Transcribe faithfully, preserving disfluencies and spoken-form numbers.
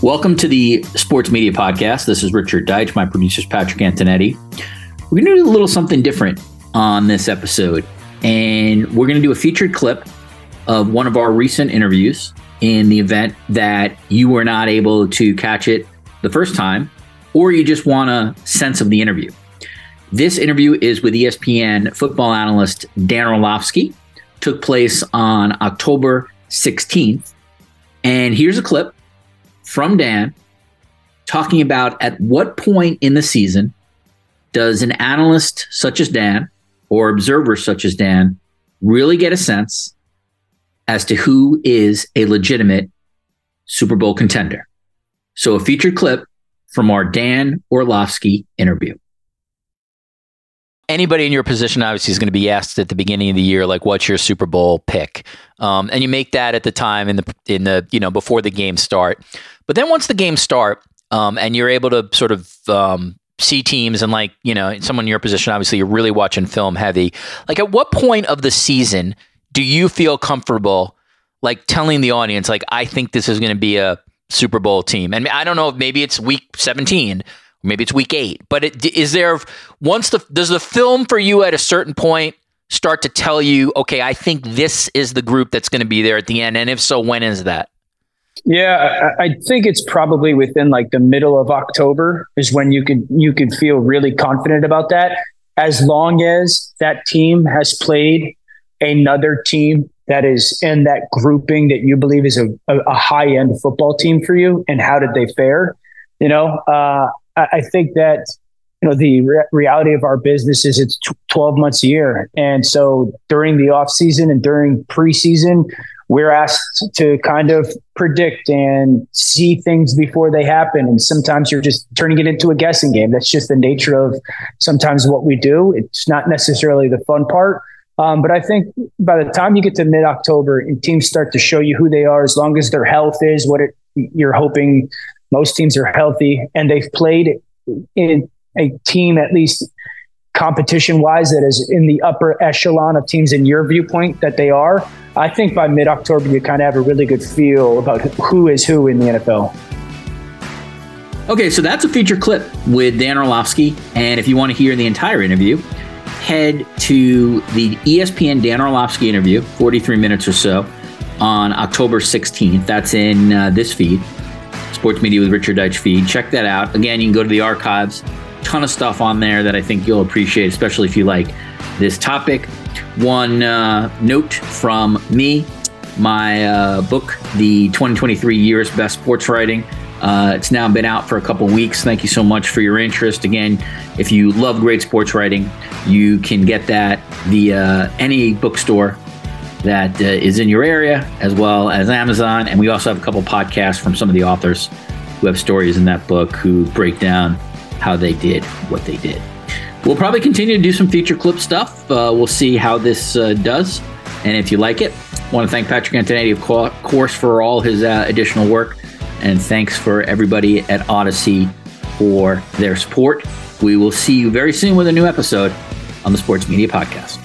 Welcome to the Sports Media Podcast. This is Richard Deitch. My producer is Patrick Antonetti. We're going to do a little something different on this episode. And we're going to do a featured clip of one of our recent interviews in the event that you were not able to catch it the first time, or you just want a sense of the interview. This interview is with E S P N football analyst Dan Orlovsky. Took place on October sixteenth. And here's a clip from Dan, talking about at what point in the season does an analyst such as Dan or observer such as Dan really get a sense as to who is a legitimate Super Bowl contender. So a featured clip from our Dan Orlovsky interview. Anybody in your position obviously is going to be asked at the beginning of the year, like, what's your Super Bowl pick? Um, and you make that at the time in the, in the, you know, before the games start. But then once the games start um, and you're able to sort of um, see teams and, like, you know, someone in your position, obviously you're really watching film heavy. Like, at what point of the season do you feel comfortable, like, telling the audience, like, I think this is going to be a Super Bowl team? And I don't know if maybe it's week seventeen, maybe it's week eight, but it, is there, once the, does the film for you at a certain point start to tell you, okay, I think this is the group that's going to be there at the end? And if so, when is that? Yeah, I, I think it's probably within like the middle of October is when you can, you can feel really confident about that. As long as that team has played another team that is in that grouping that you believe is a, a, a high end football team for you. And how did they fare? You know, uh, I think that, you know, the re- reality of our business is it's twelve months a year. And so during the off season and during preseason, we're asked to kind of predict and see things before they happen. And sometimes you're just turning it into a guessing game. That's just the nature of sometimes what we do. It's not necessarily the fun part. Um, but I think by the time you get to mid-October and teams start to show you who they are, as long as their health is what it, you're hoping. Most teams are healthy and they've played in a team, at least competition wise, that is in the upper echelon of teams in your viewpoint that they are. I think by mid-October, you kind of have a really good feel about who is who in the N F L. Okay, so that's a feature clip with Dan Orlovsky. And if you want to hear the entire interview, head to the E S P N Dan Orlovsky interview, forty-three minutes or so, on October sixteenth. That's in uh, this feed. Sports Media with Richard Deitch feed. Check that out. Again, you can go to the archives. Ton of stuff on there that I think you'll appreciate, especially if you like this topic. One uh, note from me, my uh, book, the twenty twenty-three Year's Best Sports Writing. Uh, it's now been out for a couple weeks. Thank you so much for your interest. Again, if you love great sports writing, you can get that via any bookstore that uh, is in your area, as well as Amazon. And we also have a couple podcasts from some of the authors who have stories in that book, who break down how they did what they did. We'll probably continue to do some feature clip stuff. Uh, we'll see how this uh, does. And if you like it, I want to thank Patrick Antonetti, of course, for all his uh, additional work. And thanks for everybody at Odyssey for their support. We will see you very soon with a new episode on the Sports Media Podcast.